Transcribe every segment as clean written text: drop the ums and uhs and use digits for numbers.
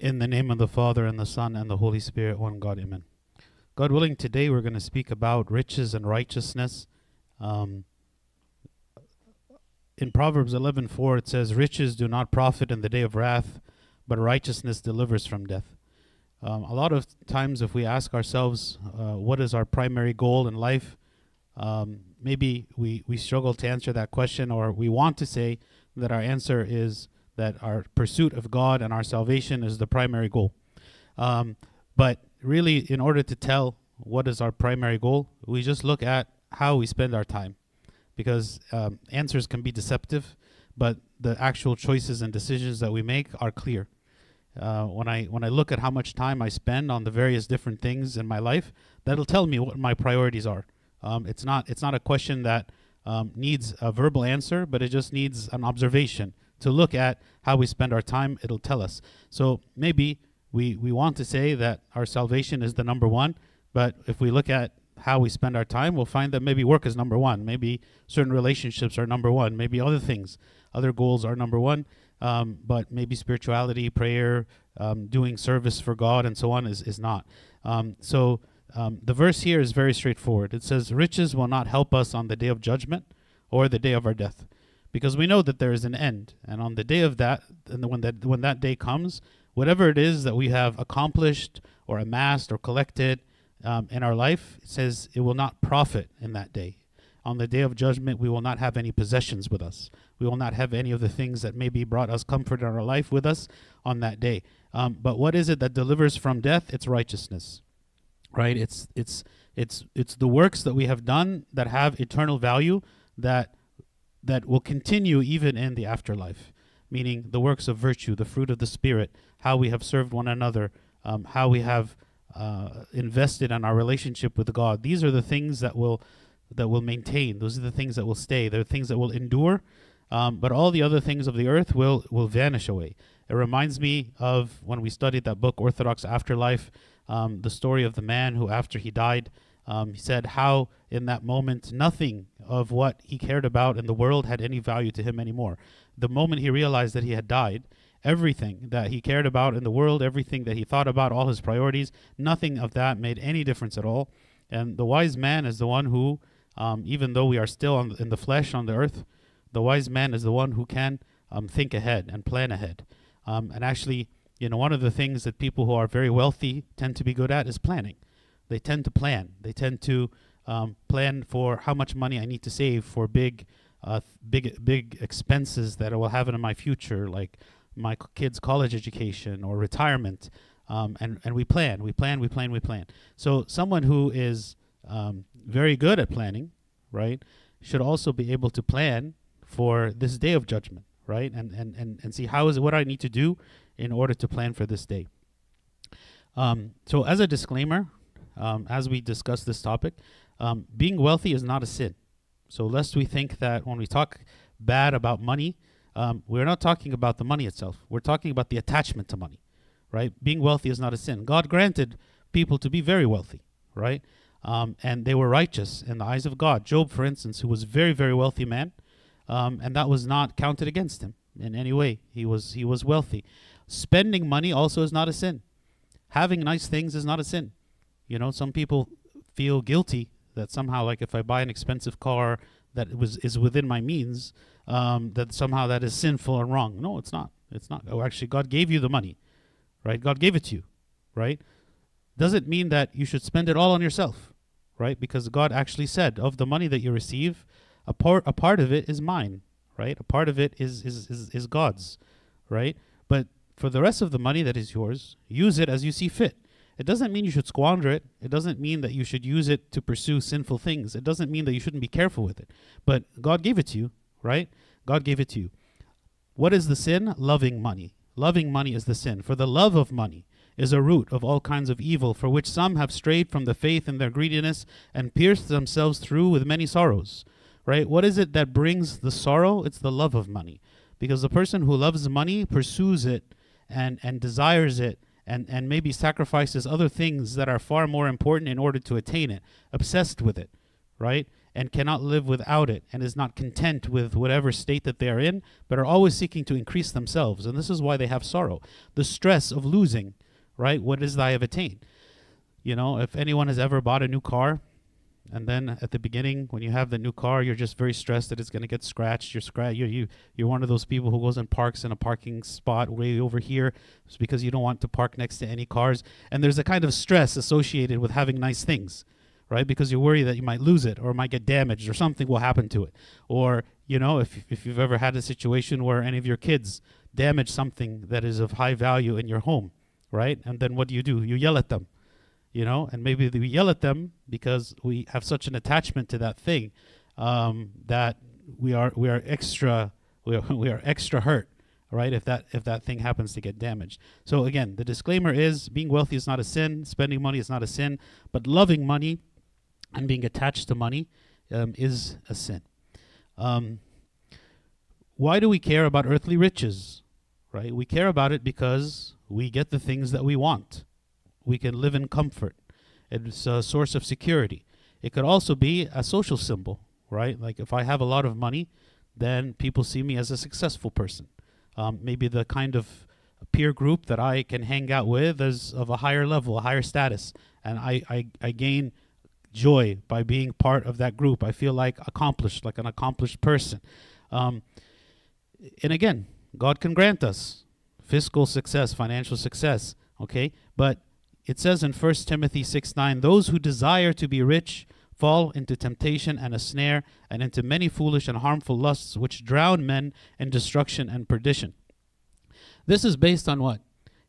In the name of the Father, and the Son, and the Holy Spirit, one God, amen. God willing, today we're going to speak about riches and righteousness. In Proverbs 11:4, it says, "Riches do not profit in the day of wrath, but righteousness delivers from death." A lot of times if we ask ourselves, what is our primary goal in life, maybe we struggle to answer that question, or we want to say that our answer is that our pursuit of God and our salvation is the primary goal. But really, in order to tell what is our primary goal, we just look at how we spend our time, because answers can be deceptive, but the actual choices and decisions that we make are clear. When I look at how much time I spend on the various different things in my life, that'll tell me what my priorities are. It's not a question that needs a verbal answer, but it just needs an observation. To look at how we spend our time, it'll tell us. So maybe we want to say that our salvation is the number one, but if we look at how we spend our time, we'll find that maybe work is number one, maybe certain relationships are number one, maybe other things, other goals are number one, but maybe spirituality, prayer, doing service for God and so on is not. The verse here is very straightforward. It says, "Riches will not help us on the day of judgment or the day of our death." Because we know that there is an end, and on the day of that, and when that day comes, whatever it is that we have accomplished or amassed or collected in our life, it says it will not profit in that day. On the day of judgment, we will not have any possessions with us. We will not have any of the things that maybe brought us comfort in our life with us on that day. But what is it that delivers from death? It's righteousness, right? It's the works that we have done that have eternal value, that will continue even in the afterlife, meaning the works of virtue, the fruit of the Spirit, how we have served one another, how we have invested in our relationship with God. These are the things that will maintain. Those are the things that will stay. They're things that will endure, but all the other things of the earth will vanish away. It reminds me of when we studied that book, Orthodox Afterlife, the story of the man who, after he died, he said how in that moment nothing of what he cared about in the world had any value to him anymore. The moment he realized that he had died, everything that he cared about in the world, everything that he thought about, all his priorities, nothing of that made any difference at all. And the wise man is the one who, even though we are still in the flesh on the earth, the wise man is the one who can think ahead and plan ahead. And actually, you know, one of the things that people who are very wealthy tend to be good at is planning. They tend to plan. They tend to plan for how much money I need to save for big expenses that I will have in my future, like my kids' college education or retirement. And we plan, we plan, we plan, we plan. So someone who is very good at planning, right, should also be able to plan for this day of judgment, right, and see how is it, what I need to do in order to plan for this day. So as a disclaimer, as we discuss this topic, being wealthy is not a sin. So lest we think that when we talk bad about money, we're not talking about the money itself. We're talking about the attachment to money, right? Being wealthy is not a sin. God granted people to be very wealthy, right? And they were righteous in the eyes of God. Job, for instance, who was a very, very wealthy man, and that was not counted against him in any way. He was wealthy. Spending money also is not a sin. Having nice things is not a sin. You know, some people feel guilty that somehow, like if I buy an expensive car that is within my means, that somehow that is sinful and wrong. No, it's not. It's not. Oh, actually, God gave you the money, right? God gave it to you, right? Doesn't mean that you should spend it all on yourself, right? Because God actually said, of the money that you receive, a part of it is mine, right? A part of it is God's, right? But for the rest of the money that is yours, use it as you see fit. It doesn't mean you should squander it. It doesn't mean that you should use it to pursue sinful things. It doesn't mean that you shouldn't be careful with it. But God gave it to you, right? God gave it to you. What is the sin? Loving money. Loving money is the sin. For the love of money is a root of all kinds of evil, for which some have strayed from the faith in their greediness and pierced themselves through with many sorrows, right? What is it that brings the sorrow? It's the love of money. Because the person who loves money pursues it and desires it, and maybe sacrifices other things that are far more important in order to attain it, obsessed with it, right? and cannot live without it, and is not content with whatever state that they are in, but are always seeking to increase themselves. And this is why they have sorrow. The stress of losing, right? What is that I have attained? You know, if anyone has ever bought a new car, and then at the beginning, when you have the new car, you're just very stressed that it's going to get scratched. You're one of those people who goes and parks in a parking spot way over here. It's because you don't want to park next to any cars. And there's a kind of stress associated with having nice things, right? Because you worry that you might lose it, or it might get damaged, or something will happen to it. Or, you know, if you've ever had a situation where any of your kids damage something that is of high value in your home, right? And then what do? You yell at them. You know, and maybe we yell at them because we have such an attachment to that thing that we are extra hurt, right? If that thing happens to get damaged. So again, the disclaimer is: being wealthy is not a sin, spending money is not a sin, but loving money and being attached to money is a sin. Why do we care about earthly riches? Right? We care about it because we get the things that we want. We can live in comfort. It's a source of security. It could also be a social symbol, right? Like if I have a lot of money, then people see me as a successful person. Maybe the kind of peer group that I can hang out with is of a higher level, a higher status. And I gain joy by being part of that group. I feel like accomplished, like an accomplished person. And again, God can grant us fiscal success, financial success, okay? But it says in 1 Timothy 6:9, those who desire to be rich fall into temptation and a snare, and into many foolish and harmful lusts, which drown men in destruction and perdition. This is based on what?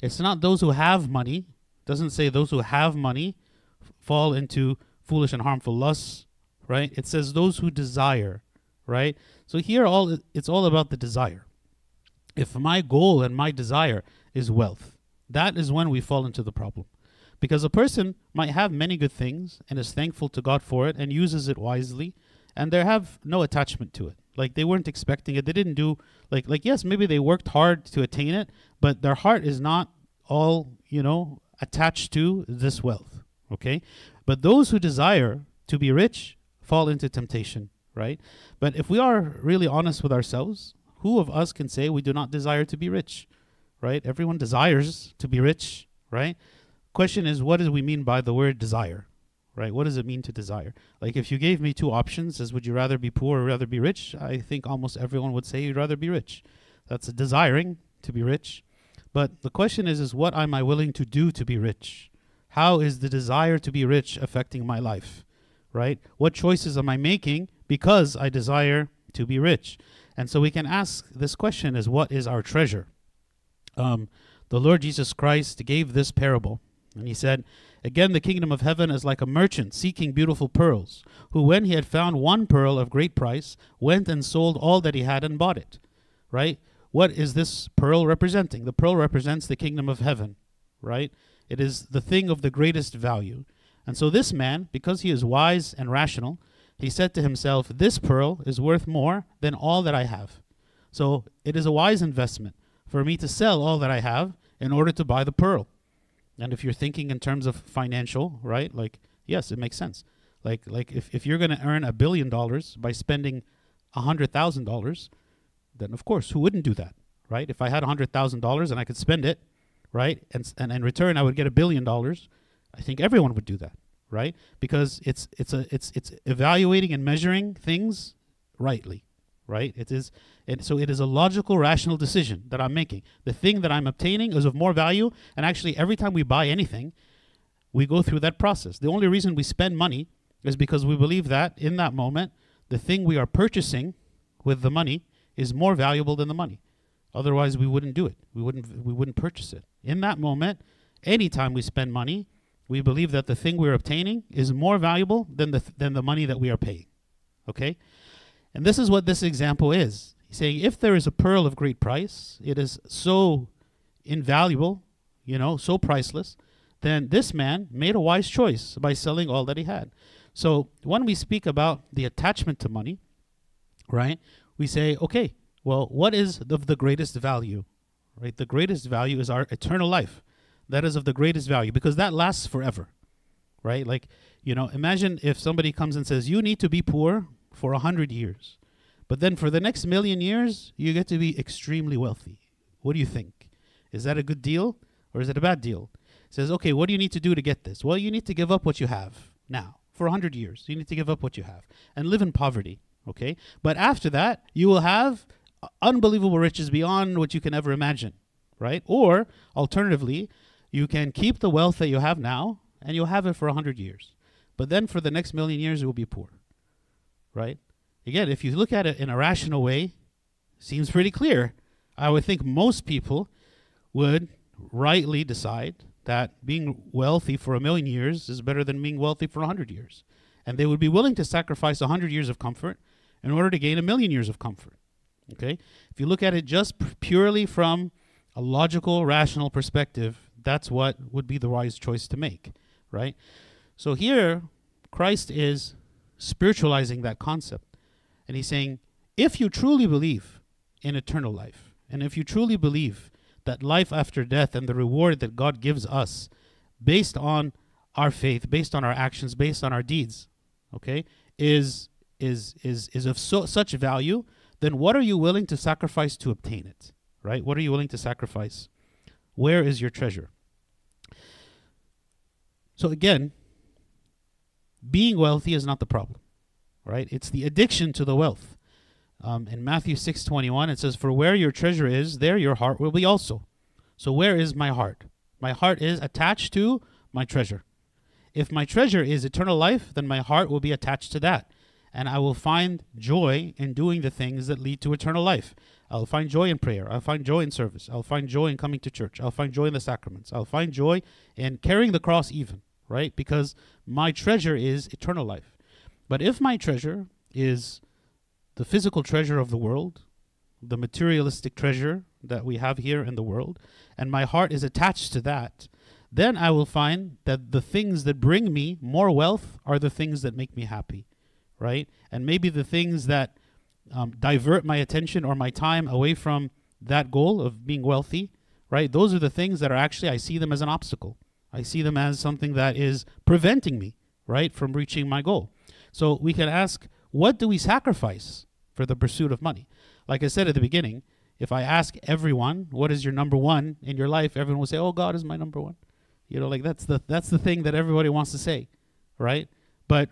It's not those who have money. It doesn't say those who have money fall into foolish and harmful lusts, right? It says those who desire, right? So here it's all about the desire. If my goal and my desire is wealth, that is when we fall into the problem. Because a person might have many good things and is thankful to God for it and uses it wisely, and they have no attachment to it. Like they weren't expecting it. They didn't do, like yes, maybe they worked hard to attain it, but their heart is not all, you know, attached to this wealth, okay? But those who desire to be rich fall into temptation, right? But if we are really honest with ourselves, who of us can say we do not desire to be rich, right? Everyone desires to be rich, right? Question is, what do we mean by the word desire, right? What does it mean to desire? Like if you gave me two options, as would you rather be poor or rather be rich, I think almost everyone would say you'd rather be rich. That's a desiring to be rich. But the question is what am I willing to do to be rich? How is the desire to be rich affecting my life, right? What choices am I making because I desire to be rich? And so we can ask this question is, what is our treasure? The Lord Jesus Christ gave this parable. And he said, again, the kingdom of heaven is like a merchant seeking beautiful pearls, who when he had found one pearl of great price, went and sold all that he had and bought it, right? What is this pearl representing? The pearl represents the kingdom of heaven, right? It is the thing of the greatest value. And so this man, because he is wise and rational, he said to himself, this pearl is worth more than all that I have. So it is a wise investment for me to sell all that I have in order to buy the pearl. And if you're thinking in terms of financial, right, like, yes, it makes sense. Like if you're going to earn $1 billion by spending $100,000, then of course, who wouldn't do that, right? If I had $100,000 and I could spend it, right, and in return I would get $1 billion, I think everyone would do that, right? Because it's evaluating and measuring things rightly, right? So it is a logical, rational decision that I'm making. The thing that I'm obtaining is of more value, and actually every time we buy anything, we go through that process. The only reason we spend money is because we believe that in that moment, the thing we are purchasing with the money is more valuable than the money. Otherwise, we wouldn't do it. We wouldn't purchase it. In that moment, anytime we spend money, we believe that the thing we're obtaining is more valuable than the money that we are paying, okay? And this is what this example is. He's saying, if there is a pearl of great price, it is so invaluable, you know, so priceless, then this man made a wise choice by selling all that he had. So when we speak about the attachment to money, right, we say, okay, well, what is of the greatest value, right? The greatest value is our eternal life. That is of the greatest value because that lasts forever, right? Like, you know, imagine if somebody comes and says, you need to be poor for 100 years, but then for the next 1,000,000 years, you get to be extremely wealthy. What do you think? Is that a good deal or is it a bad deal? It says, okay, what do you need to do to get this? Well, you need to give up what you have now. For 100 years, you need to give up what you have and live in poverty, okay? But after that, you will have unbelievable riches beyond what you can ever imagine, right? Or alternatively, you can keep the wealth that you have now and you'll have it for 100 years. But then for the next 1,000,000 years, you will be poor, right? Again, if you look at it in a rational way, seems pretty clear. I would think most people would rightly decide that being wealthy for 1,000,000 years is better than being wealthy for 100 years. And they would be willing to sacrifice 100 years of comfort in order to gain 1,000,000 years of comfort, okay? If you look at it just purely from a logical, rational perspective, that's what would be the wise choice to make, right? So here, Christ is spiritualizing that concept. And he's saying, if you truly believe in eternal life, and if you truly believe that life after death and the reward that God gives us based on our faith, based on our actions, based on our deeds, okay, is of such value, then what are you willing to sacrifice to obtain it, right? What are you willing to sacrifice? Where is your treasure? So again, being wealthy is not the problem, right? It's the addiction to the wealth. In Matthew 6:21, it says, for where your treasure is, there your heart will be also. So where is my heart? My heart is attached to my treasure. If my treasure is eternal life, then my heart will be attached to that. And I will find joy in doing the things that lead to eternal life. I'll find joy in prayer. I'll find joy in service. I'll find joy in coming to church. I'll find joy in the sacraments. I'll find joy in carrying the cross even, right? Because my treasure is eternal life. But if my treasure is the physical treasure of the world, the materialistic treasure that we have here in the world, and my heart is attached to that, then I will find that the things that bring me more wealth are the things that make me happy, right? And maybe the things that divert my attention or my time away from that goal of being wealthy, right? Those are the things that are actually, I see them as an obstacle. I see them as something that is preventing me, right, from reaching my goal. So we can ask, what do we sacrifice for the pursuit of money? Like I said at the beginning, if I ask everyone, what is your number one in your life? Everyone will say, oh, God is my number one. You know, like that's the thing that everybody wants to say, right? But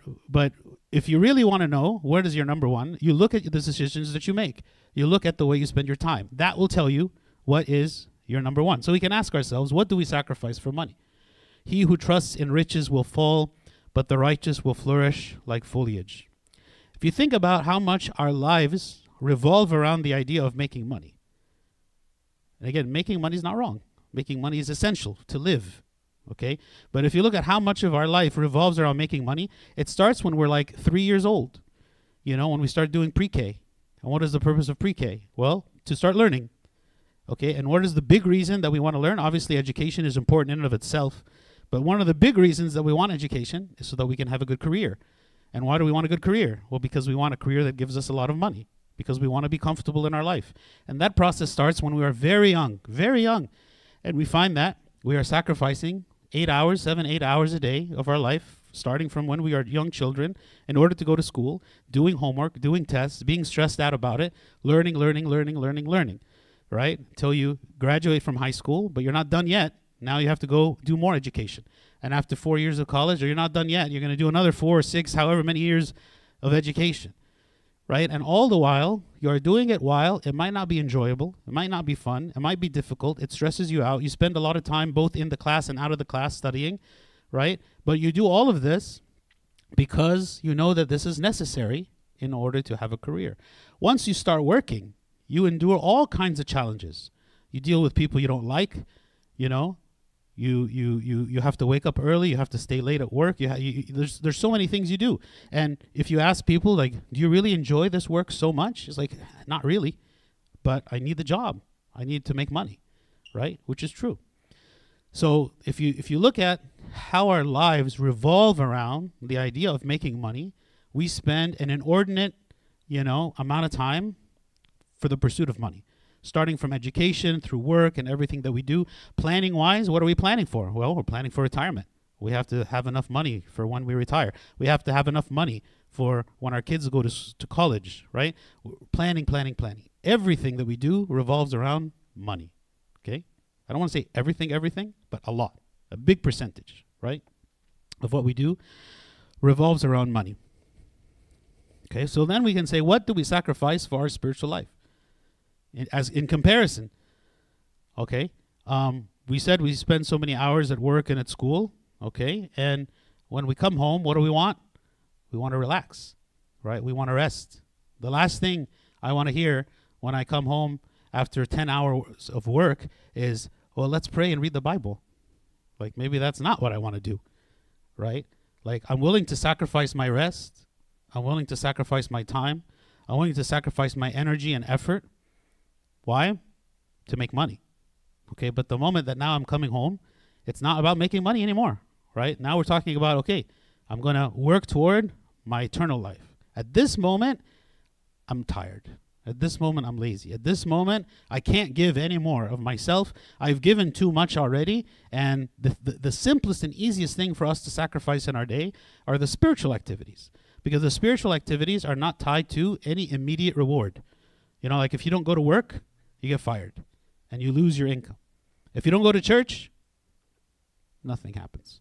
if you really want to know what is your number one, you look at the decisions that you make. You look at the way you spend your time. That will tell you what is your number one. So we can ask ourselves, what do we sacrifice for money? He who trusts in riches will fall, but the righteous will flourish like foliage. If you think about how much our lives revolve around the idea of making money, and again, making money is not wrong. Making money is essential to live, okay? But if you look at how much of our life revolves around making money, it starts when we're like 3 years old, you know, when we start doing pre-K. And what is the purpose of pre-K? Well, to start learning, okay? And what is the big reason that we want to learn? Obviously, education is important in and of itself, but one of the big reasons that we want education is so that we can have a good career. And why do we want a good career? Well, because we want a career that gives us a lot of money, because we want to be comfortable in our life. And that process starts when we are very young. And we find that we are sacrificing 8 hours, 7, 8 hours a day of our life, starting from when we are young children, in order to go to school, doing homework, doing tests, being stressed out about it, learning, right? Until you graduate from high school, but you're not done yet. Now you have to go do more education. And after 4 years of college, or you're not done yet, you're going to do another 4 or 6, however many years of education, right? And all the while, you're doing it while it might not be enjoyable, it might not be fun, it might be difficult, it stresses you out. You spend a lot of time both in the class and out of the class studying, right? But you do all of this because you know that this is necessary in order to have a career. Once you start working, you endure all kinds of challenges. You deal with people you don't like, you know, you have to wake up early, you have to stay late at work, there's so many things you do. And if you ask people, like, do you really enjoy this work so much? It's like, not really, but I need the job. I need to make money, right? Which is true. So if you look at how our lives revolve around the idea of making money, we spend an inordinate, you know, amount of time for the pursuit of money. Starting from education, through work and everything that we do. Planning-wise, what are we planning for? Well, we're planning for retirement. We have to have enough money for when we retire. We have to have enough money for when our kids go to college, right? Planning, planning, planning. Everything that we do revolves around money, okay? I don't want to say everything, but a lot, a big percentage, right, of what we do revolves around money. Okay, so then we can say, what do we sacrifice for our spiritual life? In comparison, okay, we said we spend so many hours at work and at school, okay, and when we come home, what do we want? We want to relax, right? We want to rest. The last thing I want to hear when I come home after 10 hours of work is, well, let's pray and read the Bible. Like, maybe that's not what I want to do, right? Like, I'm willing to sacrifice my rest. I'm willing to sacrifice my time. I'm willing to sacrifice my energy and effort. Why? To make money. Okay, but the moment that now I'm coming home, it's not about making money anymore, right? Now we're talking about, okay, I'm going to work toward my eternal life. At this moment, I'm tired. At this moment, I'm lazy. At this moment, I can't give any more of myself. I've given too much already, and the simplest and easiest thing for us to sacrifice in our day are the spiritual activities, because the spiritual activities are not tied to any immediate reward. You know, like if you don't go to work, you get fired, and you lose your income. If you don't go to church, nothing happens,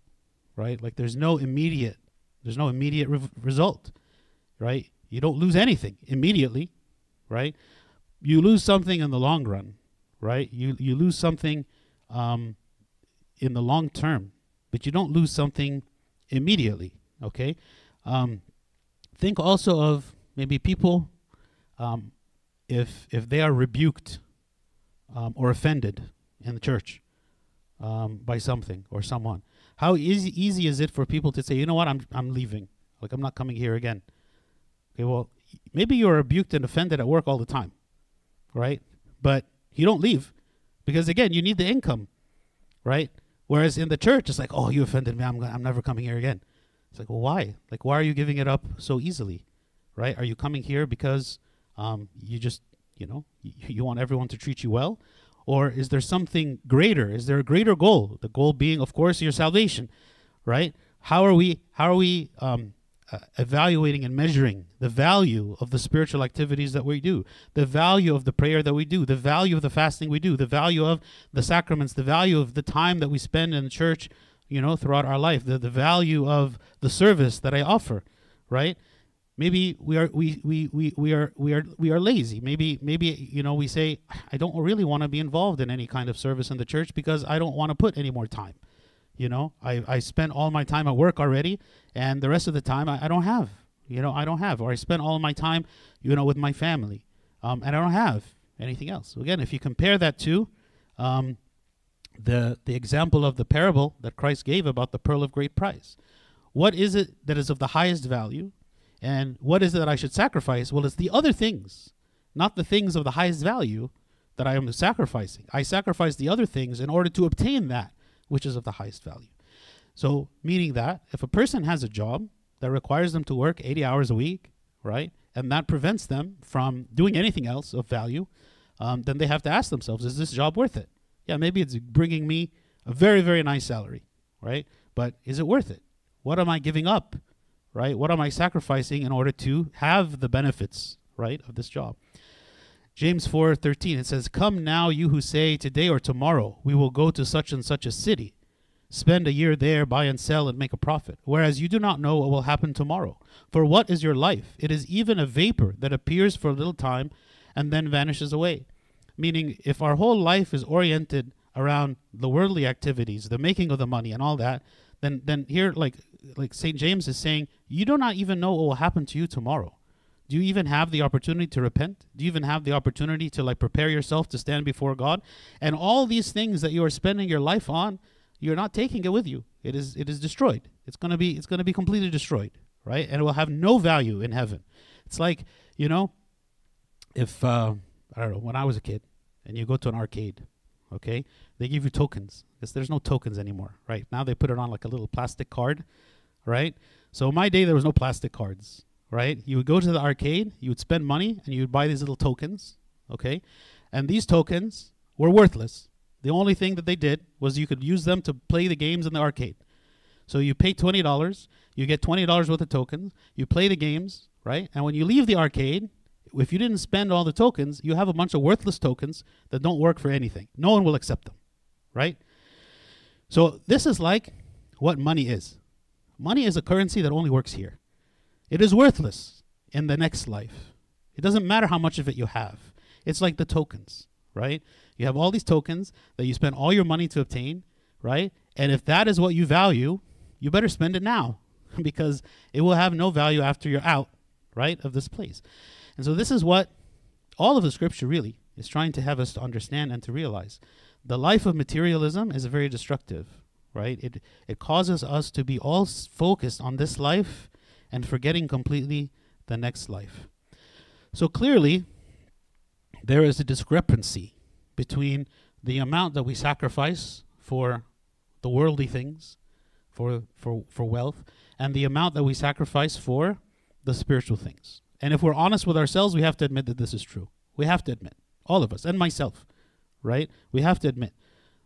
right? Like there's no immediate result, right? You don't lose anything immediately, right? You lose something in the long run, right? You lose something in the long term, but you don't lose something immediately, okay? Think also of maybe people, if they are rebuked or offended in the church by something or someone, how easy is it for people to say, you know what, I'm leaving, like I'm not coming here again. Okay, well, maybe you're rebuked and offended at work all the time, right? But you don't leave because, again, you need the income, right? Whereas in the church, it's like, oh, you offended me. I'm never coming here again. It's like, well, why? Like, why are you giving it up so easily, right? Are you coming here because you just, you know, you want everyone to treat you well? Or is there something greater? Is there a greater goal? The goal being, of course, your salvation, right? How are we evaluating and measuring the value of the spiritual activities that we do, the value of the prayer that we do, the value of the fasting we do, the value of the sacraments, the value of the time that we spend in the church, you know, throughout our life, the value of the service that I offer, right? Maybe we are lazy. Maybe you know, we say, I don't really want to be involved in any kind of service in the church because I don't want to put any more time. You know, I spent all my time at work already, and the rest of the time I don't have, you know, or I spent all my time, you know, with my family, and I don't have anything else. So again, if you compare that to the example of the parable that Christ gave about the pearl of great price, what is it that is of the highest value, and what is it that I should sacrifice? Well, it's the other things, not the things of the highest value that I am sacrificing. I sacrifice the other things in order to obtain that which is of the highest value. So meaning that if a person has a job that requires them to work 80 hours a week, right, and that prevents them from doing anything else of value, then they have to ask themselves, is this job worth it? Yeah, maybe it's bringing me a very, very nice salary, right? But is it worth it? What am I giving up, right? What am I sacrificing in order to have the benefits, right, of this job? James 4:13, it says, come now, you who say, today or tomorrow, we will go to such and such a city, spend a year there, buy and sell, and make a profit. Whereas you do not know what will happen tomorrow. For what is your life? It is even a vapor that appears for a little time and then vanishes away. Meaning, if our whole life is oriented around the worldly activities, the making of the money and all that, then here, like St. James is saying, you do not even know what will happen to you tomorrow. Do you even have the opportunity to repent? Do you even have the opportunity to, like, prepare yourself to stand before God? And all these things that you are spending your life on, you're not taking it with you. It is destroyed. It's gonna be completely destroyed, right? And it will have no value in heaven. It's like, you know, if I don't know, when I was a kid, and you go to an arcade, okay, they give you tokens. Because there's no tokens anymore, right? Now they put it on like a little plastic card, right? So in my day there was no plastic cards. Right? You would go to the arcade, you would spend money, and you would buy these little tokens, okay? And these tokens were worthless. The only thing that they did was you could use them to play the games in the arcade. So you pay $20, you get $20 worth of tokens, you play the games, right? And when you leave the arcade, if you didn't spend all the tokens, you have a bunch of worthless tokens that don't work for anything. No one will accept them, right? So this is like what money is. Money is a currency that only works here. It is worthless in the next life. It doesn't matter how much of it you have. It's like the tokens, right? You have all these tokens that you spend all your money to obtain, right? And if that is what you value, you better spend it now because it will have no value after you're out, right, of this place. And so this is what all of the scripture really is trying to have us to understand and to realize. The life of materialism is very destructive, right? It causes us to be all focused on this life and forgetting completely the next life. So clearly, there is a discrepancy between the amount that we sacrifice for the worldly things, for wealth, and the amount that we sacrifice for the spiritual things. And if we're honest with ourselves, we have to admit that this is true. We have to admit, all of us, and myself, right? We have to admit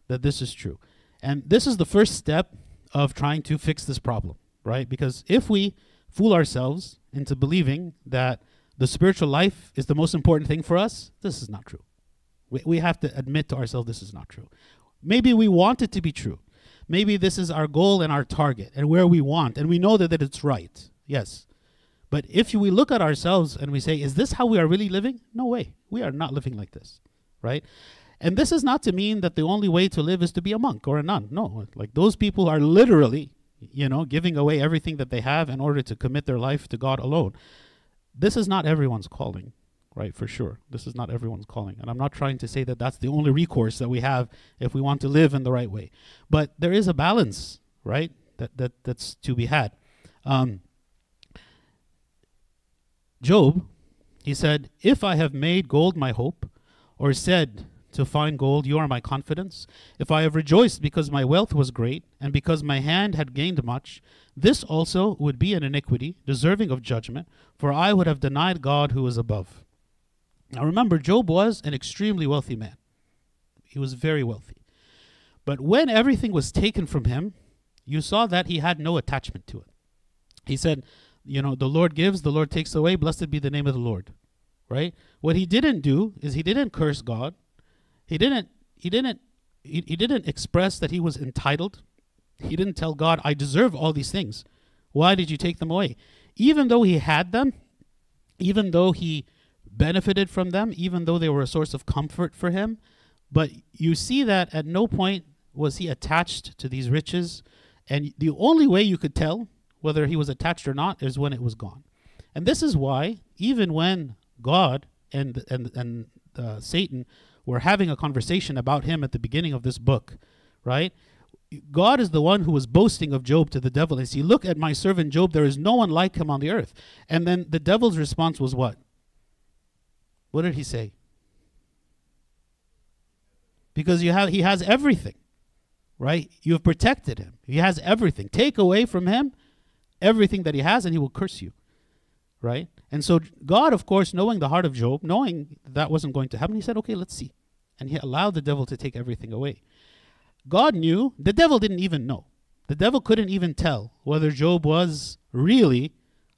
that this is true. And this is the first step of trying to fix this problem, right? Because if we fool ourselves into believing that the spiritual life is the most important thing for us, this is not true. We have to admit to ourselves this is not true. Maybe we want it to be true. Maybe this is our goal and our target and where we want, and we know that it's right, yes. But if we look at ourselves and we say, is this how we are really living? No way. We are not living like this, right? And this is not to mean that the only way to live is to be a monk or a nun. No, like those people are literally, you know, giving away everything that they have in order to commit their life to God alone. This is not everyone's calling, right, for sure. This is not everyone's calling. And I'm not trying to say that that's the only recourse that we have if we want to live in the right way. But there is a balance, right, that's to be had. Job, he said, if I have made gold my hope, or said to find gold, you are my confidence, if I have rejoiced because my wealth was great, and because my hand had gained much, this also would be an iniquity, deserving of judgment, for I would have denied God who is above. Now remember, Job was an extremely wealthy man. He was very wealthy. But when everything was taken from him, you saw that he had no attachment to it. He said, you know, the Lord gives, the Lord takes away, blessed be the name of the Lord, right? What he didn't do is he didn't curse God. He didn't express that he was entitled. He didn't tell God, I deserve all these things. Why did you take them away? Even though he had them, even though he benefited from them, even though they were a source of comfort for him, but you see that at no point was he attached to these riches. And the only way you could tell whether he was attached or not is when it was gone. And this is why even when God and Satan were having a conversation about him at the beginning of this book, right? God is the one who was boasting of Job to the devil. And see, look at my servant Job, there is no one like him on the earth. And then the devil's response was what? What did he say? Because he has everything, right? You have protected him. He has everything. Take away from him everything that he has and he will curse you, right? And so God, of course, knowing the heart of Job, knowing that wasn't going to happen, he said, okay, let's see. And he allowed the devil to take everything away. God knew, the devil didn't even know. The devil couldn't even tell whether Job was really,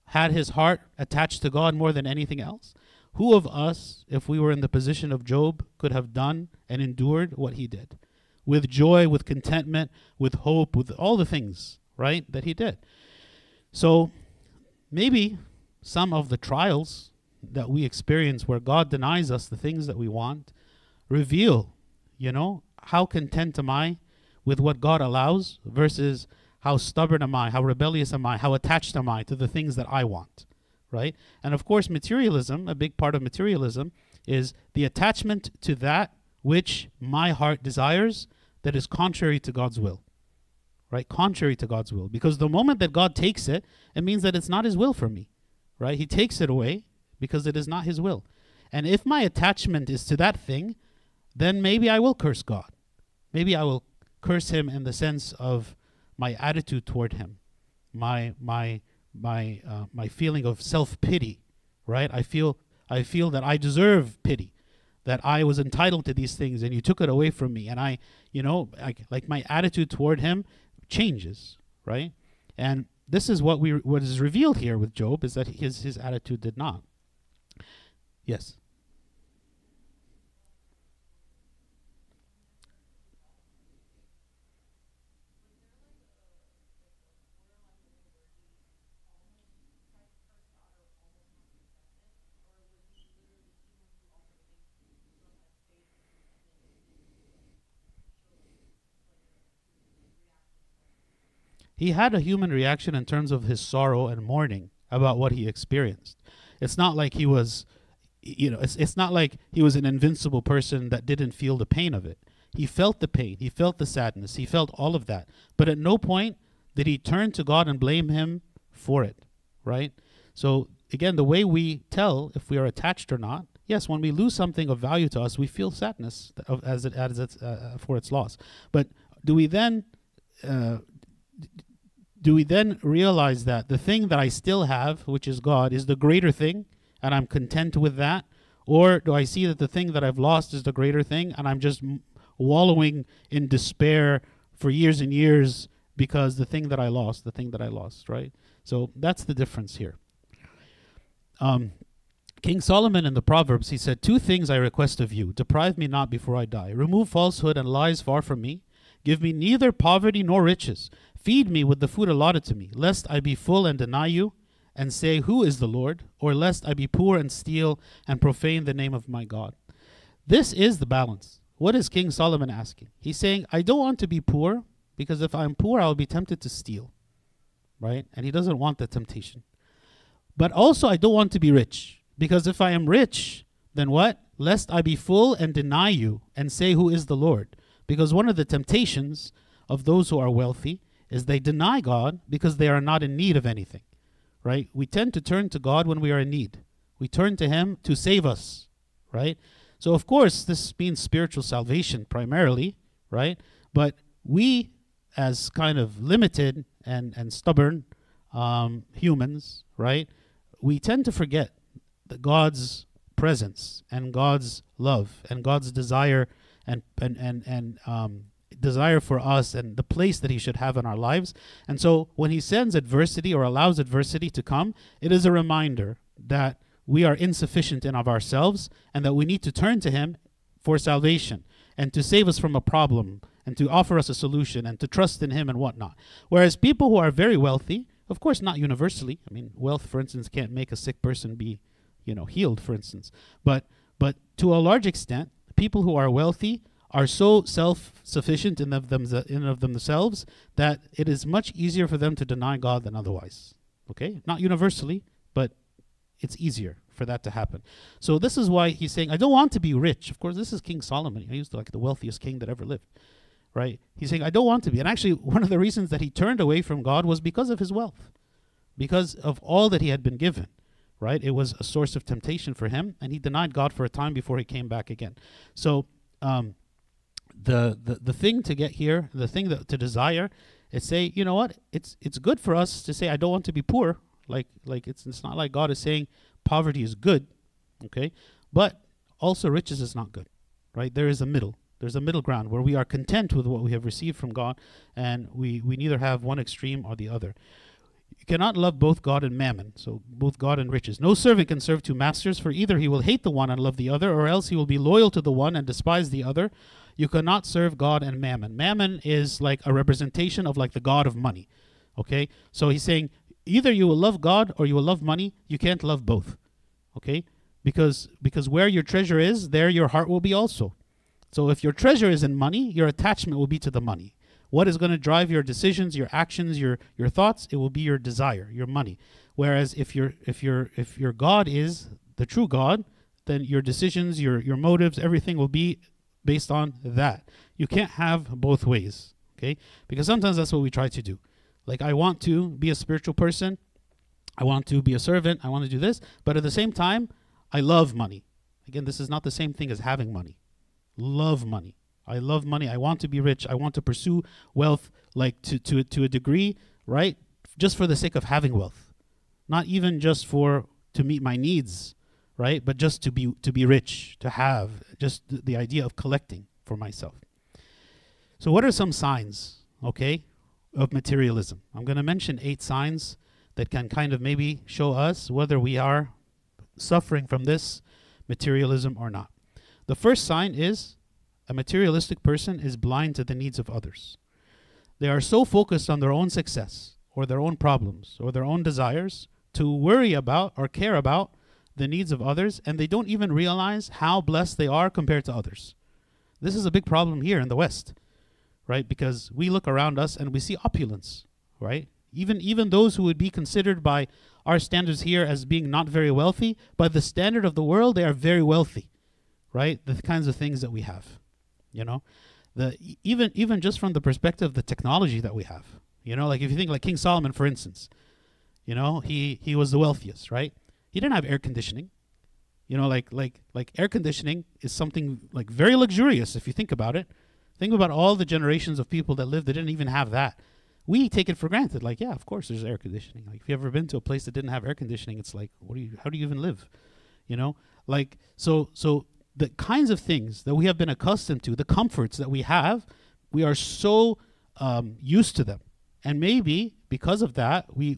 had his heart attached to God more than anything else. Who of us, if we were in the position of Job, could have done and endured what he did? With joy, with contentment, with hope, with all the things, right, that he did. So maybe some of the trials that we experience where God denies us the things that we want reveal, you know, how content am I with what God allows versus how stubborn am I, how rebellious am I, how attached am I to the things that I want, right? And of course, materialism, a big part of materialism is the attachment to that which my heart desires that is contrary to God's will. Right, contrary to God's will, because the moment that God takes it, it means that it's not his will for me, right? He takes it away because it is not his will. And if my attachment is to that thing, then maybe I will curse God. Maybe I will curse him in the sense of my attitude toward him, my feeling of self-pity, right? I feel that I deserve pity, that I was entitled to these things and you took it away from me. And I, you know, like my attitude toward him changes, right? And this is what is revealed here with Job, is that his attitude did not. Yes. He had a human reaction in terms of his sorrow and mourning about what he experienced. It's not like he was, you know, it's not like he was an invincible person that didn't feel the pain of it. He felt the pain. He felt the sadness. He felt all of that. But at no point did he turn to God and blame him for it, right? So again, the way we tell if we are attached or not, yes, when we lose something of value to us, we feel sadness for its loss. But do we then... Do we then realize that the thing that I still have, which is God, is the greater thing, and I'm content with that? Or do I see that the thing that I've lost is the greater thing, and I'm just wallowing in despair for years and years because the thing that I lost, right? So that's the difference here. King Solomon in the Proverbs, he said, "Two things I request of you. Deprive me not before I die. Remove falsehood and lies far from me. Give me neither poverty nor riches. Feed me with the food allotted to me, lest I be full and deny you, and say, 'Who is the Lord?' Or lest I be poor and steal and profane the name of my God." This is the balance. What is King Solomon asking? He's saying, I don't want to be poor, because if I'm poor, I'll be tempted to steal, right? And he doesn't want that temptation. But also, I don't want to be rich, because if I am rich, then what? Lest I be full and deny you, and say, 'Who is the Lord?' Because one of the temptations of those who are wealthy is they deny God because they are not in need of anything, right? We tend to turn to God when we are in need. We turn to Him to save us, right? So, of course, this means spiritual salvation primarily, right? But we, as kind of limited and stubborn humans, right, we tend to forget that God's presence and God's love and God's desire desire for us and the place that He should have in our lives. And so when He sends adversity or allows adversity to come, it is a reminder that we are insufficient in of ourselves and that we need to turn to Him for salvation and to save us from a problem and to offer us a solution and to trust in Him and whatnot. Whereas people who are very wealthy, of course not universally, I mean, wealth, for instance, can't make a sick person be, you know, healed, for instance. But to a large extent, people who are wealthy are so self-sufficient in and of themselves that it is much easier for them to deny God than otherwise. Okay? Not universally, but it's easier for that to happen. So this is why he's saying, I don't want to be rich. Of course, this is King Solomon. He was like the wealthiest king that ever lived, right? He's saying, I don't want to be. And actually, one of the reasons that he turned away from God was because of his wealth, because of all that he had been given. Right? It was a source of temptation for him, and he denied God for a time before he came back again. So the thing to get here, the thing that to desire, is say, you know what? It's good for us to say, I don't want to be poor. Like it's not like God is saying poverty is good, okay? But also riches is not good, right? There is a middle. There's a middle ground where we are content with what we have received from God, and we neither have one extreme or the other. You cannot love both God and mammon, so both God and riches. No servant can serve two masters, for either he will hate the one and love the other, or else he will be loyal to the one and despise the other. You cannot serve God and mammon. Mammon is like a representation of like the god of money, okay? So he's saying either you will love God or you will love money. You can't love both, okay? Because where your treasure is, there your heart will be also. So if your treasure is in money, your attachment will be to the money. What is going to drive your decisions, your actions, your thoughts? It will be your desire, your money. Whereas if your God is the true God, then your decisions, your motives, everything will be based on that. You can't have both ways, okay? Because sometimes that's what we try to do. Like, I want to be a spiritual person, I want to be a servant, I want to do this, but at the same time, I love money. Again, this is not the same thing as having money. Love money. I love money. I want to be rich. I want to pursue wealth, like to a degree, right? Just for the sake of having wealth, not even just to meet my needs, right? But just to be rich, to have just the idea of collecting for myself. So, what are some signs? Okay, of materialism. I'm going to mention 8 signs that can kind of maybe show us whether we are suffering from this materialism or not. The first sign is a materialistic person is blind to the needs of others. They are so focused on their own success or their own problems or their own desires to worry about or care about the needs of others, and they don't even realize how blessed they are compared to others. This is a big problem here in the West, right? Because we look around us and we see opulence, right? Even those who would be considered by our standards here as being not very wealthy, by the standard of the world, they are very wealthy, right? The kinds of things that we have, you know? Even just from the perspective of the technology that we have, you know? Like if you think like King Solomon, for instance, you know, he was the wealthiest, right? He didn't have air conditioning. You know, like air conditioning is something like very luxurious if you think about it. Think about all the generations of people that lived that didn't even have that. We take it for granted. Like, yeah, of course there's air conditioning. Like if you've ever been to a place that didn't have air conditioning, it's like, how do you even live? You know? Like so the kinds of things that we have been accustomed to, the comforts that we have, we are so used to them. And maybe because of that, we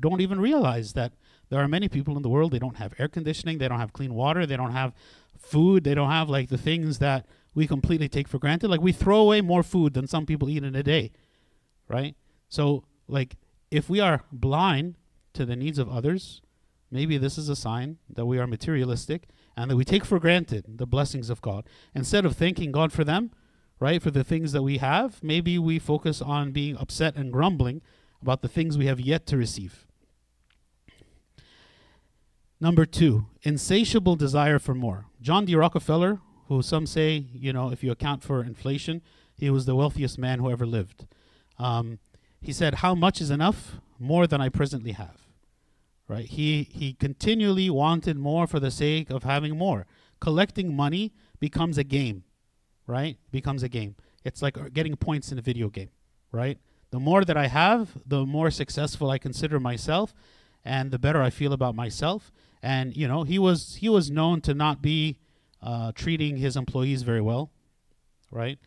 don't even realize that there are many people in the world, they don't have air conditioning, they don't have clean water, they don't have food, they don't have like the things that we completely take for granted. Like we throw away more food than some people eat in a day, right? So like if we are blind to the needs of others, maybe this is a sign that we are materialistic and that we take for granted the blessings of God. Instead of thanking God for them, right, for the things that we have, maybe we focus on being upset and grumbling about the things we have yet to receive. Number 2, insatiable desire for more. John D. Rockefeller, who some say, you know, if you account for inflation, he was the wealthiest man who ever lived. He said, how much is enough? More than I presently have. Right? He continually wanted more for the sake of having more. Collecting money becomes a game, right? Becomes a game. It's like getting points in a video game, right? The more that I have, the more successful I consider myself and the better I feel about myself. And, you know, he was known to not be treating his employees very well, right?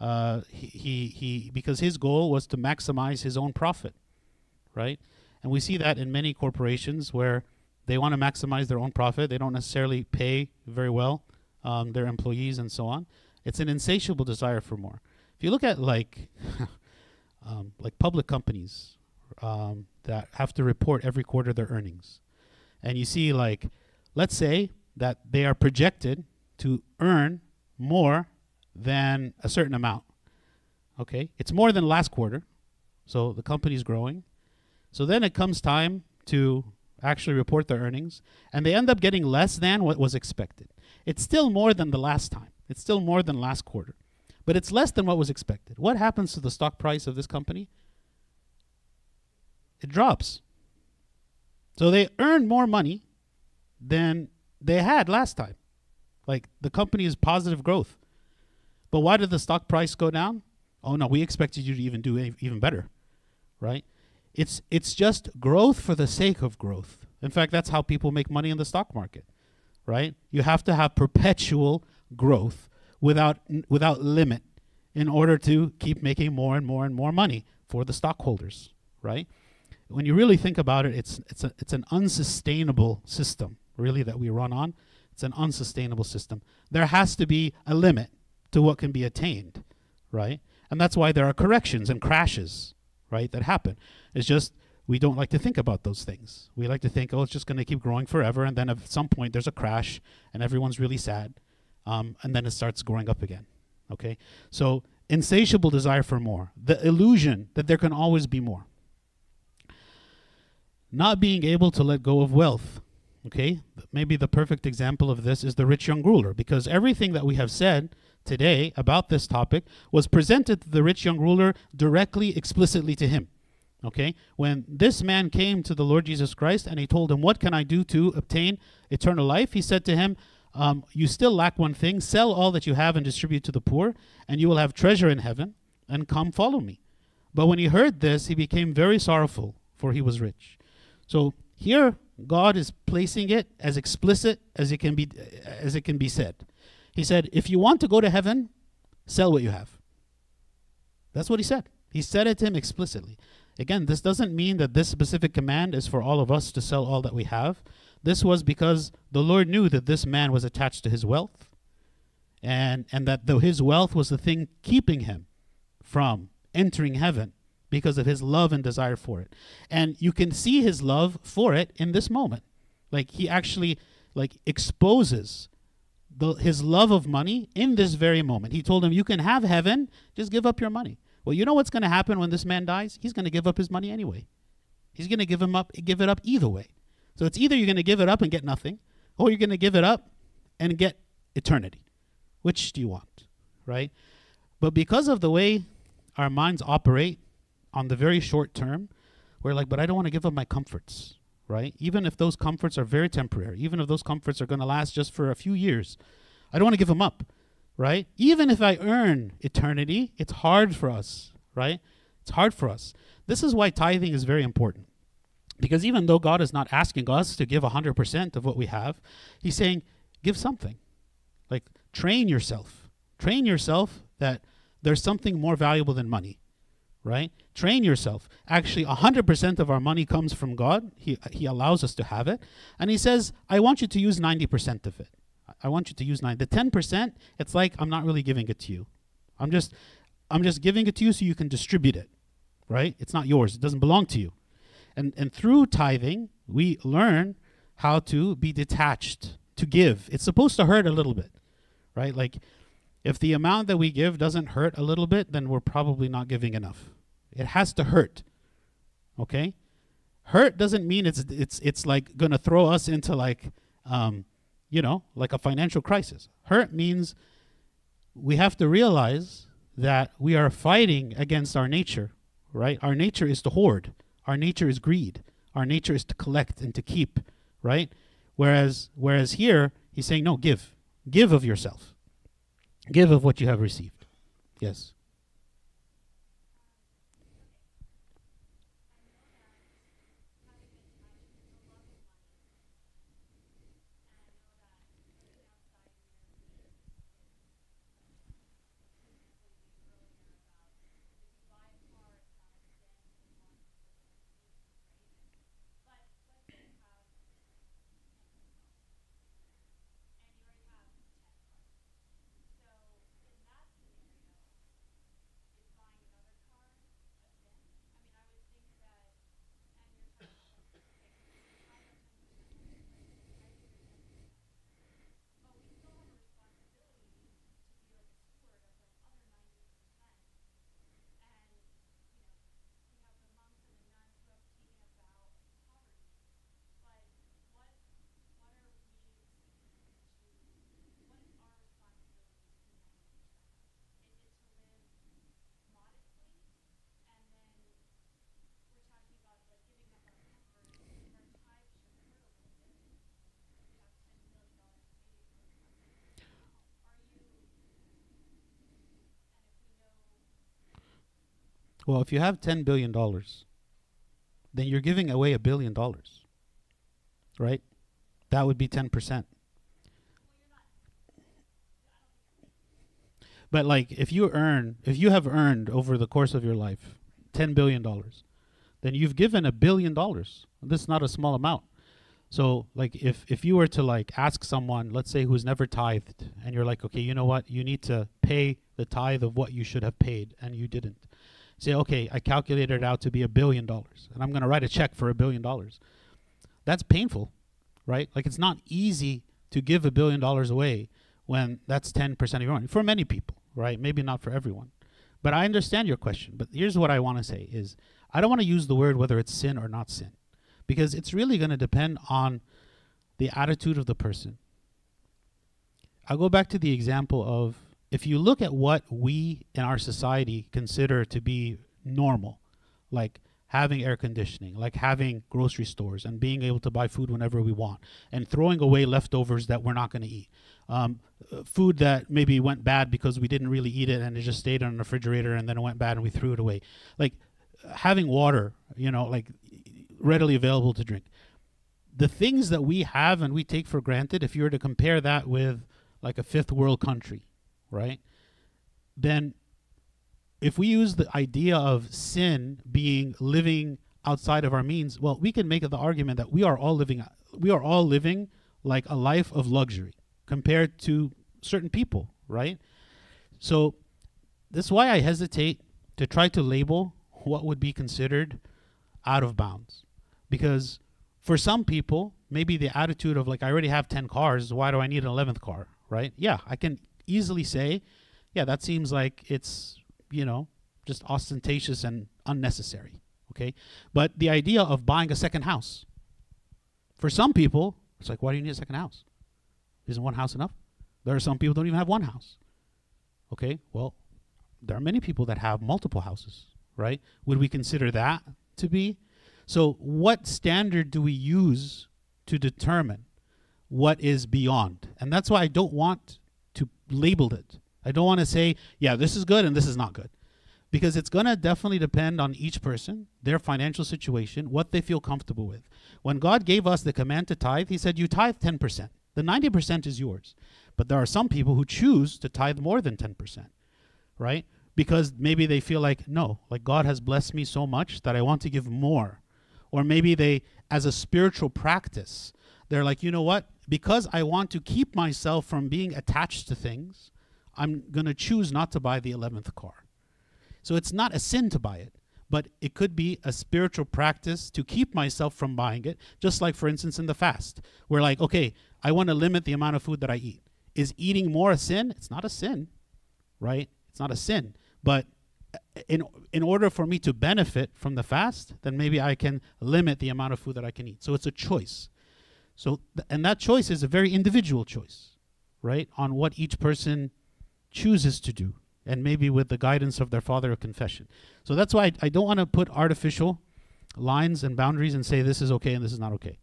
Because his goal was to maximize his own profit, right? And we see that in many corporations where they want to maximize their own profit. They don't necessarily pay very well their employees and so on. It's an insatiable desire for more. If you look at like, like public companies, that have to report every quarter their earnings. And you see like, let's say that they are projected to earn more than a certain amount. Okay, it's more than last quarter. So the company's growing. So then it comes time to actually report their earnings and they end up getting less than what was expected. It's still more than the last time. It's still more than last quarter, but it's less than what was expected. What happens to the stock price of this company? It drops. So they earn more money than they had last time. Like the company is positive growth. But why did the stock price go down? Oh no, we expected you to even do even better, right? It's just growth for the sake of growth. In fact, that's how people make money in the stock market, right? You have to have perpetual growth without limit in order to keep making more and more and more money for the stockholders, right? When you really think about it, it's an unsustainable system, really, that we run on. It's an unsustainable system. There has to be a limit to what can be attained, right? And that's why there are corrections and crashes, right, that happen. It's just we don't like to think about those things. We like to think, oh, it's just going to keep growing forever, and then at some point there's a crash, and everyone's really sad, and then it starts growing up again, okay? So insatiable desire for more, the illusion that there can always be more. Not being able to let go of wealth, okay? Maybe the perfect example of this is the rich young ruler, because everything that we have said today about this topic was presented to the rich young ruler directly, explicitly to him, okay? When this man came to the Lord Jesus Christ and he told him, what can I do to obtain eternal life? He said to him, you still lack one thing, sell all that you have and distribute to the poor, and you will have treasure in heaven, and come follow me. But when he heard this, he became very sorrowful, for he was rich. So here God is placing it as explicit as it can be said. He said, if you want to go to heaven, sell what you have. That's what he said. He said it to him explicitly. Again, this doesn't mean that this specific command is for all of us to sell all that we have. This was because the Lord knew that this man was attached to his wealth, and that though his wealth was the thing keeping him from entering heaven because of his love and desire for it. And you can see his love for it in this moment. Like, he actually exposes his love of money in this very moment. He told him, you can have heaven, just give up your money. Well, you know what's going to happen when this man dies? He's going to give up his money anyway. He's going to give it up either way. So it's either you're going to give it up and get nothing, or you're going to give it up and get eternity. Which do you want, right? But because of the way our minds operate on the very short term, we're like, but I don't want to give up my comforts, right? Even if those comforts are very temporary, even if those comforts are going to last just for a few years, I don't want to give them up. Right? Even if I earn eternity, it's hard for us, right? It's hard for us. This is why tithing is very important. Because even though God is not asking us to give 100% of what we have, he's saying, give something. Like, train yourself. Train yourself that there's something more valuable than money, right? Train yourself. Actually, 100% of our money comes from God. He allows us to have it. And he says, I want you to use 90% of it. I want you to use 9. The 10%, it's like, I'm not really giving it to you. I'm just giving it to you so you can distribute it, right? It's not yours. It doesn't belong to you. And through tithing, we learn how to be detached, to give. It's supposed to hurt a little bit, right? Like, if the amount that we give doesn't hurt a little bit, then we're probably not giving enough. It has to hurt, okay? Hurt doesn't mean it's like going to throw us into like, you know, like a financial crisis. Hurt means we have to realize that we are fighting against our nature, right? Our nature is to hoard. Our nature is greed. Our nature is to collect and to keep, right? Whereas here, he's saying, no, give. Give of yourself. Give of what you have received. Yes. Well, if you have $10 billion, then you're giving away $1 billion, right? That would be 10%. But like, if you have earned over the course of your life $10 billion, then you've given $1 billion. This is not a small amount. So like, if you were to like ask someone, let's say who's never tithed, and you're like, okay, you know what? You need to pay the tithe of what you should have paid, and you didn't. Say, okay, I calculated it out to be $1 billion, and I'm going to write a check for $1 billion. That's painful, right? Like, it's not easy to give $1 billion away when that's 10% of your own. For many people, right? Maybe not for everyone. But I understand your question. But here's what I want to say is, I don't want to use the word whether it's sin or not sin, because it's really going to depend on the attitude of the person. I'll go back to the example of, if you look at what we in our society consider to be normal, like having air conditioning, like having grocery stores and being able to buy food whenever we want and throwing away leftovers that we're not going to eat, food that maybe went bad because we didn't really eat it and it just stayed on the refrigerator and then it went bad and we threw it away, like having water, you know, like readily available to drink. The things that we have and we take for granted, if you were to compare that with like a fifth world country, right, then if we use the idea of sin being living outside of our means, well, we can make the argument that we are all living like a life of luxury compared to certain people, right? So that's why I hesitate to try to label what would be considered out of bounds, because for some people, maybe the attitude of like, I already have 10 cars, why do I need an 11th car, right? Yeah, I can easily say, yeah, that seems like it's, you know, just ostentatious and unnecessary, okay? But the idea of buying a second house, for some people, it's like, why do you need a second house? Isn't one house enough? There are some people who don't even have one house, okay? Well, there are many people that have multiple houses, right? Would we consider that to be? So what standard do we use to determine what is beyond? And that's why I don't want to label it. I don't want to say, yeah, this is good and this is not good, because it's going to definitely depend on each person, their financial situation, what they feel comfortable with. When God gave us the command to tithe, he said, you tithe 10%. The 90% is yours. But there are some people who choose to tithe more than 10%, right? Because maybe they feel like, no, like God has blessed me so much that I want to give more. Or maybe they, as a spiritual practice, they're like, you know what? Because I want to keep myself from being attached to things, I'm going to choose not to buy the 11th car. So it's not a sin to buy it, but it could be a spiritual practice to keep myself from buying it. Just like, for instance, in the fast, we're like, okay, I want to limit the amount of food that I eat. Is eating more a sin? It's not a sin, right? It's not a sin. But in order for me to benefit from the fast, then maybe I can limit the amount of food that I can eat. So it's a choice. So and that choice is a very individual choice, right? On what each person chooses to do, and maybe with the guidance of their father of confession. So that's why I don't want to put artificial lines and boundaries and say this is okay and this is not okay.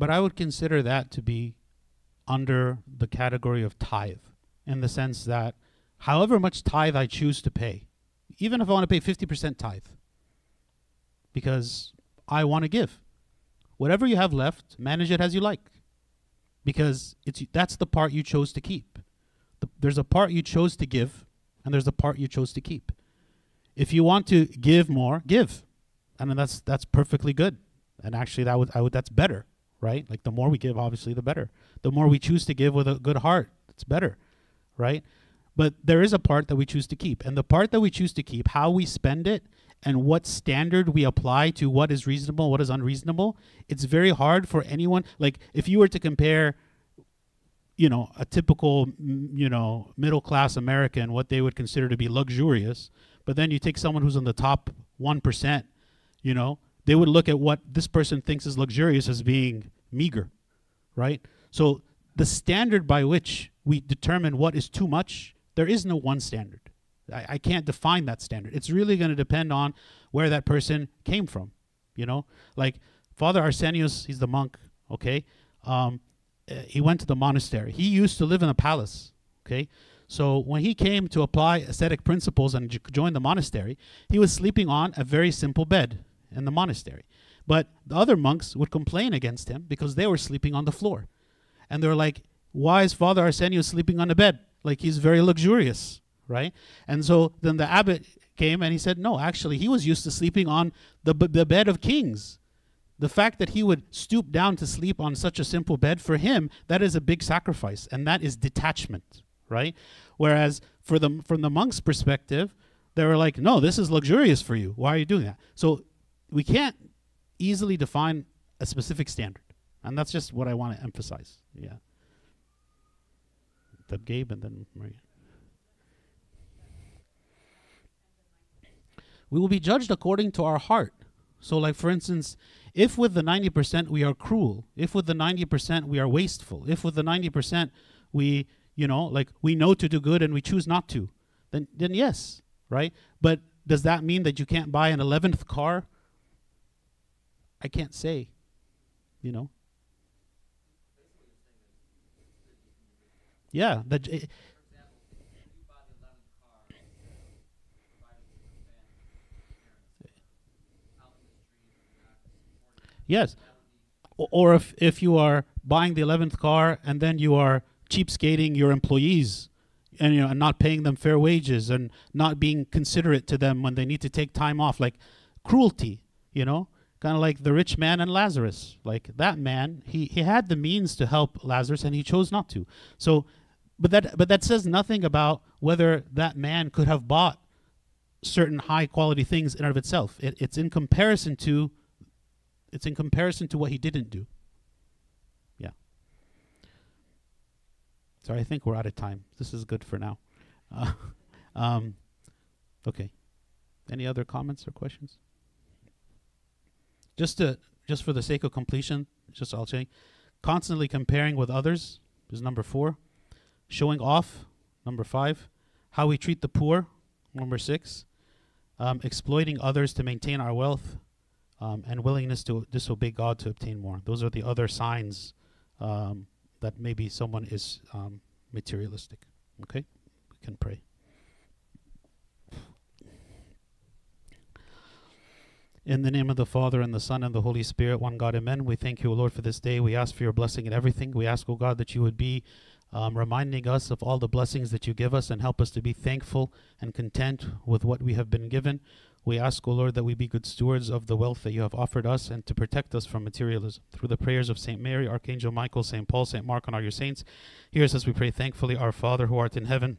But I would consider that to be under the category of tithe, in the sense that however much tithe I choose to pay, even if I want to pay 50% tithe, because I want to give. Whatever you have left, manage it as you like, because that's the part you chose to keep. There's a part you chose to give, and there's a part you chose to keep. If you want to give more, give. I mean, that's perfectly good. And actually, that's better. Right? Like the more we give, obviously, the better. The more we choose to give with a good heart, it's better, right? But there is a part that we choose to keep. And the part that we choose to keep, how we spend it, and what standard we apply to what is reasonable, what is unreasonable, it's very hard for anyone. Like if you were to compare, you know, a typical, you know, middle-class American, what they would consider to be luxurious, but then you take someone who's in the top 1%, you know, they would look at what this person thinks is luxurious as being meager, right? So the standard by which we determine what is too much, there is no one standard. I can't define that standard. It's really going to depend on where that person came from, you know? Like Father Arsenius, he's the monk, okay? He went to the monastery. He used to live in a palace, okay? So when he came to apply ascetic principles and join the monastery, he was sleeping on a very simple bed in the monastery. But the other monks would complain against him because they were sleeping on the floor. And they were like, why is Father Arsenius sleeping on the bed? Like he's very luxurious, right? And so then the abbot came and he said, no, actually he was used to sleeping on the bed of kings. The fact that he would stoop down to sleep on such a simple bed, for him, that is a big sacrifice, and that is detachment, right? Whereas from the monk's perspective, that were like, no, this is luxurious for you. Why are you doing that? So we can't easily define a specific standard. And that's just what I want to emphasize. Yeah. The Gabe and then Maria. We will be judged according to our heart. So like, for instance, if with the 90% we are cruel, if with the 90% we are wasteful, if with the 90% we, like we know to do good and we choose not to, then yes, right? But does that mean that you can't buy an 11th car? I can't say, Yeah. Yes. Or if you are buying the 11th car and then you are cheapskating your employees and and not paying them fair wages and not being considerate to them when they need to take time off, like cruelty, kind of like the rich man and Lazarus. Like that man, he had the means to help Lazarus and he chose not to. So but that says nothing about whether that man could have bought certain high quality things in and of itself. It's in comparison to what he didn't do. Yeah. So I think we're out of time. This is good for now. Okay. Any other comments or questions? Just for the sake of completion, I'll say, constantly comparing with others is number 4. Showing off, number 5. How we treat the poor, number 6. Exploiting others to maintain our wealth. And willingness to disobey God to obtain more. Those are the other signs that maybe someone is materialistic. Okay, we can pray. In the name of the Father, and the Son, and the Holy Spirit, one God, amen. We thank you, O Lord, for this day. We ask for your blessing in everything. We ask, O God, that you would be reminding us of all the blessings that you give us and help us to be thankful and content with what we have been given. We ask, O Lord, that we be good stewards of the wealth that you have offered us and to protect us from materialism. Through the prayers of St. Mary, Archangel Michael, St. Paul, St. Mark, and all your saints, hear us as we pray thankfully. Our Father, who art in heaven,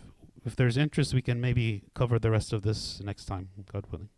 there's interest, we can maybe cover the rest of this next time, God willing.